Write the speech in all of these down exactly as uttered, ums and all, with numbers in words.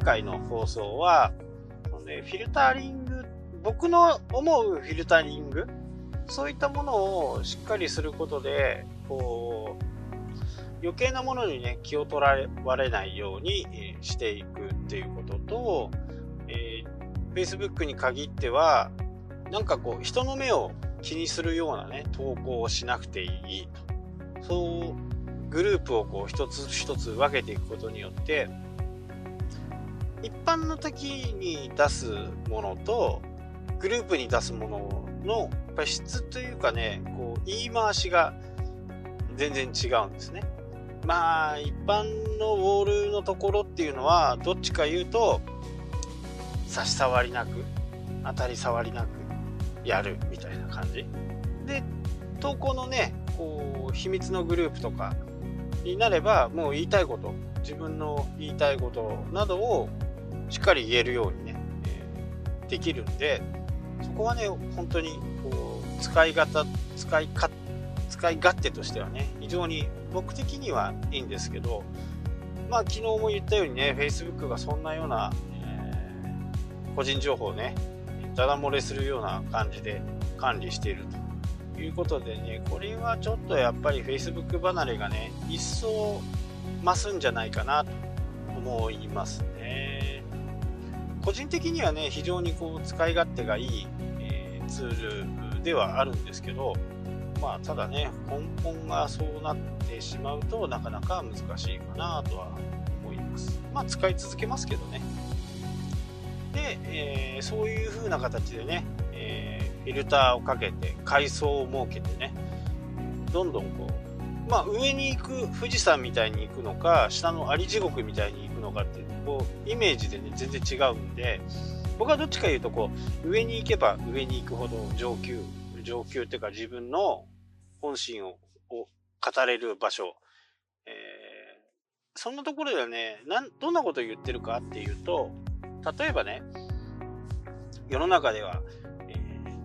回の放送は、ね、フィルタリング、僕の思うフィルタリング、そういったものをしっかりすることで、こう、余計なものにね、気を取られないように、えー、していくっていうことと、えー、Facebook に限っては、なんかこう、人の目を気にするようなね、投稿をしなくていいと。そう、グループをこう、一つ一つ分けていくことによって、一般の時に出すものと、グループに出すものの、やっぱり質というかね、こう、言い回しが全然違うんですね。まあ一般のウォールのところっていうのはどっちか言うと差し障りなく当たり障りなくやるみたいな感じで、投稿のねこう秘密のグループとかになれば、もう言いたいこと、自分の言いたいことなどをしっかり言えるようにね、えー、できるんで、そこはね本当にこう使い方使い方使い勝手としてはね、非常に僕的にはいいんですけど、まあ昨日も言ったようにね、 Facebook がそんなような、えー、個人情報をねダダ漏れするような感じで管理しているということでね、これはちょっとやっぱり Facebook 離れがね一層増すんじゃないかなと思いますね。個人的にはね非常にこう使い勝手がいい、えー、ツールではあるんですけど、まあただね根本がそうなってしまうとなかなか難しいかなとは思います。まあ使い続けますけどね。で、えー、そういう風な形でね、えー、フィルターをかけて階層を設けてね、どんどんこう、まあ上に行く富士山みたいに行くのか、下のアリ地獄みたいに行くのかっていう、こうイメージでね全然違うんで、僕はどっちか言うとこう上に行けば上に行くほど上級上級っていうか自分の本心を語れる場所、えー、そんなところではねなんどんなことを言ってるかっていうと、例えばね世の中では、えー、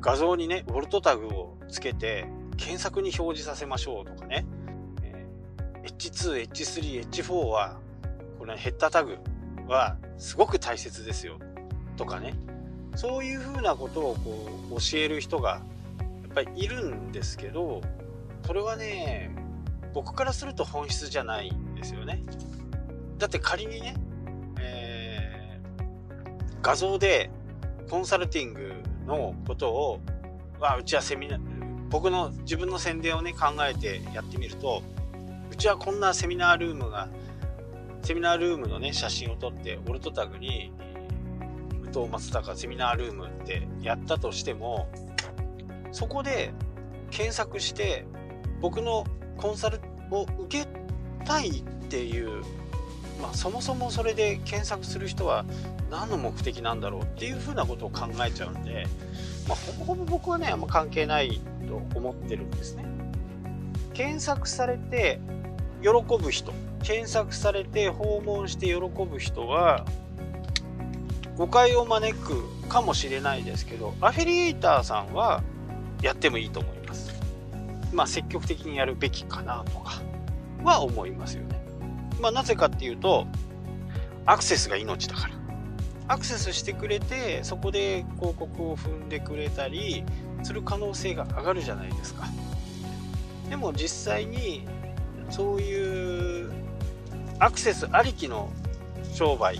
画像にねウォルトタグをつけて検索に表示させましょうとかね、えー、エイチツー、エイチスリー、エイチフォー はこれヘッダータグはすごく大切ですよとかね、そういうふうなことをこう教える人がやっぱりいるんですけど、それはね僕からすると本質じゃないんですよね。だって仮にね、えー、画像でコンサルティングのことを、まあ、うちはセミナー、僕の自分の宣伝をね考えてやってみると、うちはこんなセミナールームがセミナールームのね写真を撮ってオルトタグに武藤松孝セミナールームってやったとしても、そこで検索して僕のコンサルを受けたいっていう、まあ、そもそもそれで検索する人は何の目的なんだろうっていうふうなことを考えちゃうんで、まあ、ほぼほぼ僕はねあんま関係ないと思ってるんですね。検索されて喜ぶ人、検索されて訪問して喜ぶ人は誤解を招くかもしれないですけど、アフィリエイターさんはやってもいいと思います。まあ積極的にやるべきかなとかは思いますよね。まあなぜかっていうと、アクセスが命だから。アクセスしてくれて、そこで広告を踏んでくれたりする可能性が上がるじゃないですか。でも実際にそういうアクセスありきの商売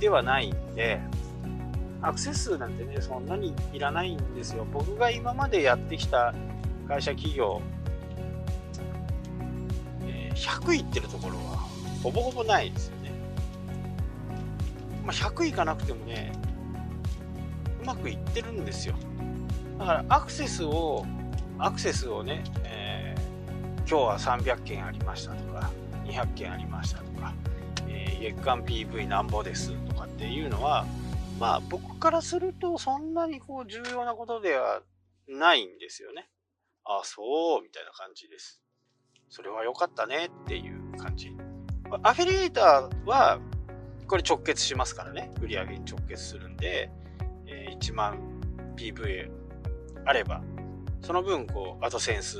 ではないんで、アクセス数なんてねそんなにいらないんですよ。僕が今までやってきた会社企業、えー、ひゃくいってるところはほぼほぼないですよね。まあ、ひゃくいかなくてもねうまくいってるんですよ。だからアクセスをアクセスをね、えー、今日はさんびゃっけんありましたとかにひゃっけんありましたとか、えー、月間 ピーブイ なんぼですとかっていうのは、まあ僕からするとそんなにこう重要なことではないんですよね。ああそうみたいな感じです。それは良かったねっていう感じ。アフィリエイターはこれ直結しますからね。売り上げに直結するんで、えー、いちまん ピーブイ あればその分こうアドセンス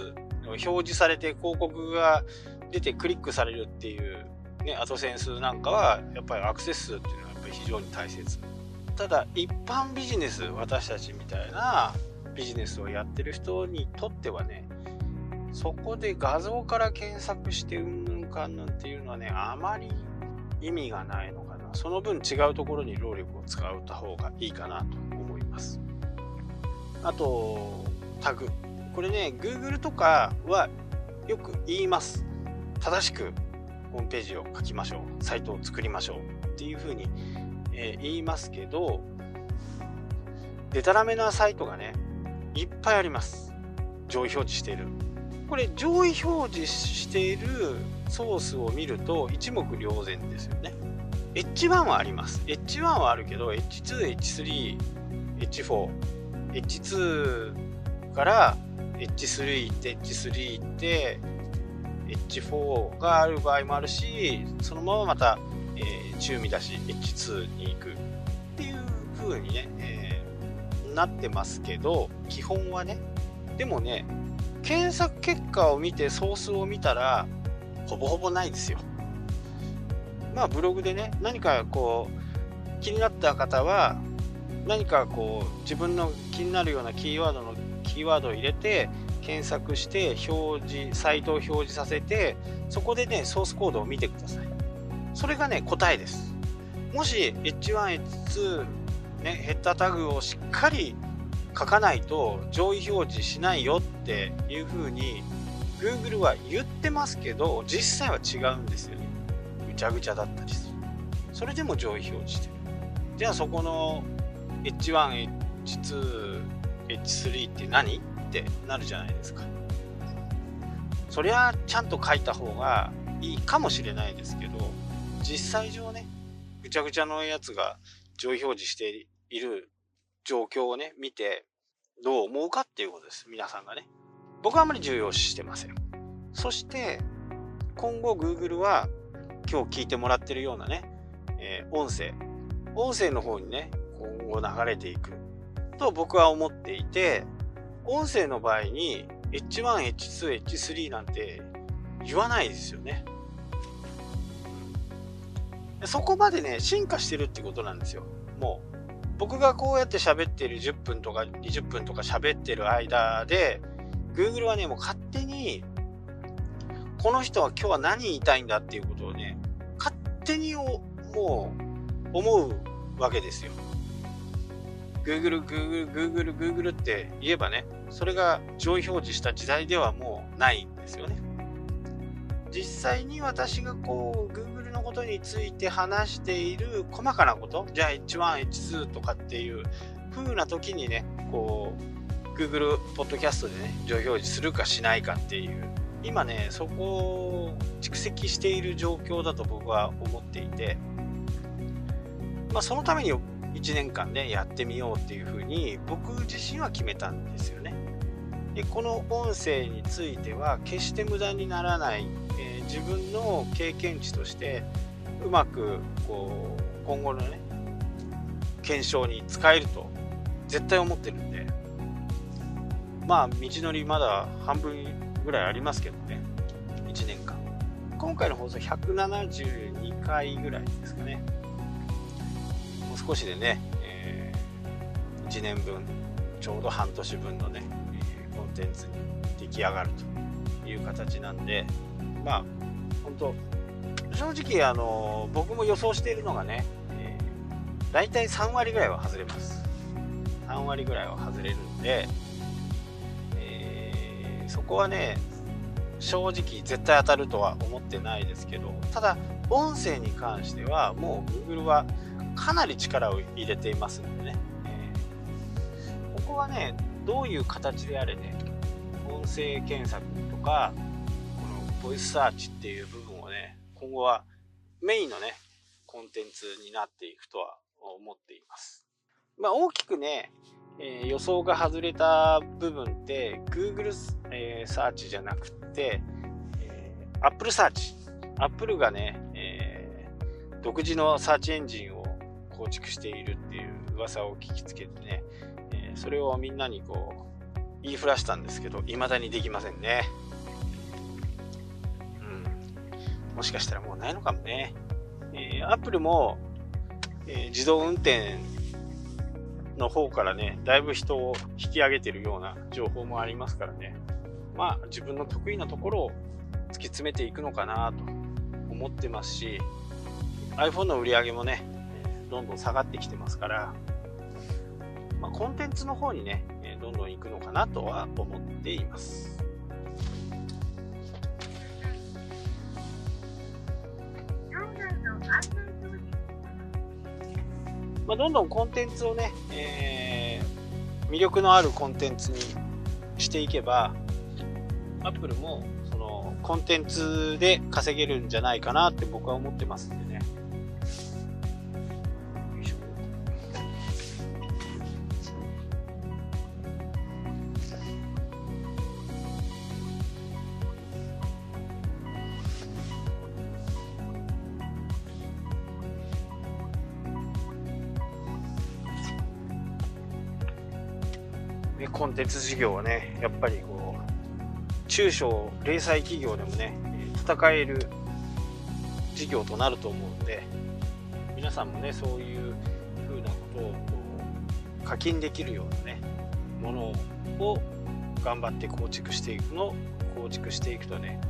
表示されて広告が出てクリックされるっていうね、アドセンスなんかはやっぱりアクセス数っていうのはやっぱり非常に大切。ただ一般ビジネス、私たちみたいなビジネスをやってる人にとってはね、そこで画像から検索してうんぬんかんぬんっていうのはね、あまり意味がないのかな。その分違うところに労力を使った方がいいかなと思います。あとタグ、これね Google とかはよく言います。正しくホームページを書きましょう、サイトを作りましょうっていうふうに、えー、言いますけど、でたらめなサイトがねいっぱいあります。上位表示している、これ上位表示しているソースを見ると一目瞭然ですよね。 エイチワン はあります。 エイチワン はあるけど エイチツー、エイチスリー、エイチフォー、エイチツー からエイチスリー行って エイチスリー 行って エイチフォー がある場合もあるし、そのまままた、えー、中身だし エイチツー に行くっていう風にね、えー、なってますけど、基本はね。でもね、検索結果を見てソースを見たらほぼほぼないですよ。まあブログでね、何かこう気になった方は何かこう自分の気になるようなキーワードのキーワードを入れて検索して表示、サイトを表示させて、そこでねソースコードを見てください。それがね答えです。もし エイチワン、エイチツー、ね、ヘッダータグをしっかり書かないと上位表示しないよっていうふうに Google は言ってますけど、実際は違うんですよね。ぐちゃぐちゃだったりする。それでも上位表示してる。じゃあそこの エイチワン、エイチツー、エイチスリー って何？ってなるじゃないですか。そりゃちゃんと書いた方がいいかもしれないですけど、実際上ねぐちゃぐちゃのやつが上位表示している状況をね見てどう思うかっていうことです。皆さんがね、僕はあまり重要視してません。そして今後 Google は今日聞いてもらってるようなね、えー、音声音声の方にね今後流れていくと僕は思っていて、音声の場合に エイチワン、エイチツー、エイチスリー なんて言わないですよね。そこまでね進化してるってことなんですよ。もう僕がこうやって喋ってるじゅっぷんとかにじゅっぷんとか喋ってる間で Google はねもう勝手にこの人は今日は何言いたいんだっていうことをね勝手にもう思うわけですよ。 Google、Google、Google、Google って言えばね、それが上位表示した時代ではもうないんですよね。実際に私がこう Googleのことについて話している細かなこと、じゃあ エイチワン、エイチツー とかっていう風な時にねこう Google ポッドキャストでね上位表示するかしないかっていう、今ねそこを蓄積している状況だと僕は思っていて、まあ、そのためにいちねんかんねやってみようっていう風に僕自身は決めたんですよね。でこの音声については決して無駄にならない、えー、自分の経験値としてうまくこう今後のね検証に使えると絶対思ってるんで、まあ道のりまだ半分ぐらいありますけどね。いちねんかん、今回の放送ひゃくななじゅうにかいぐらいですかね。もう少しでね、えー、いちねんぶんちょうど半年分のねコンテンツに出来上がるという形なんで、まあ本当正直あの僕も予想しているのがね、えー、大体さんわりぐらいは外れます。さんわりぐらいは外れるんで、えー、そこはね正直絶対当たるとは思ってないですけど、ただ音声に関してはもう Google はかなり力を入れていますんでね、えー、ここはねどういう形であれね、音声検索とかこのボイスサーチっていう部分をね今後はメインのねコンテンツになっていくとは思っています。まあ、大きくね、えー、予想が外れた部分って Google、えー、サーチじゃなくて、えー、Apple サーチ、 Apple がね、えー、独自のサーチエンジンを構築しているっていう噂を聞きつけてね、それをみんなにこう言いふらしたんですけど、未だにできませんね。もしかしたらもうないのかもね。えー、Apple も、えー、自動運転の方からね、だいぶ人を引き上げてるような情報もありますからね。まあ自分の得意なところを突き詰めていくのかなと思ってますし、 iPhone の売り上げもね、どんどん下がってきてますから、まあ、コンテンツの方にね、どんどん行くのかなとは思っています。まあ、どんどんコンテンツをね、えー、魅力のあるコンテンツにしていけば、アップルもそのコンテンツで稼げるんじゃないかなって僕は思ってますんでね。コンテンツ事業はね、やっぱりこう中小零細企業でもね、戦える事業となると思うんで、皆さんもね、そういう風なことをこう課金できるようなね、ものを頑張って構築していくの構築していくとね、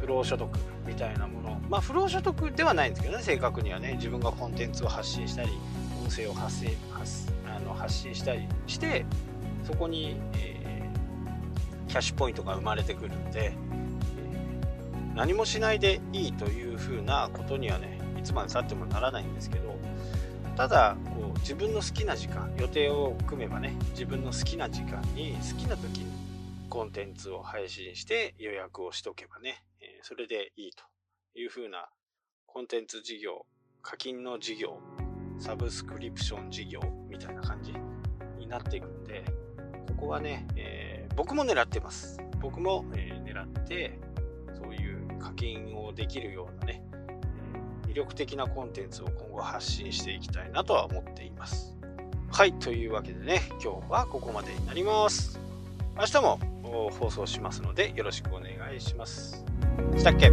不労所得みたいなもの、まあ不労所得ではないんですけどね、正確にはね、自分がコンテンツを発信したり、音声を発信発あの発信したりして、そこに、えー、キャッシュポイントが生まれてくるので、えー、何もしないでいいというふうなことにはね、いつまで経ってもならないんですけど、ただこう自分の好きな時間、予定を組めばね、自分の好きな時間に好きな時にコンテンツを配信して予約をしとけばね、えー、それでいいというふうなコンテンツ事業、課金の事業、サブスクリプション事業みたいな感じになっていくんで、ここはね、えー、僕も狙ってます。僕も、えー、狙って、そういう課金をできるようなね、えー、魅力的なコンテンツを今後発信していきたいなとは思っています。はい、というわけでね、今日はここまでになります。明日も放送しますのでよろしくお願いします。したっけ？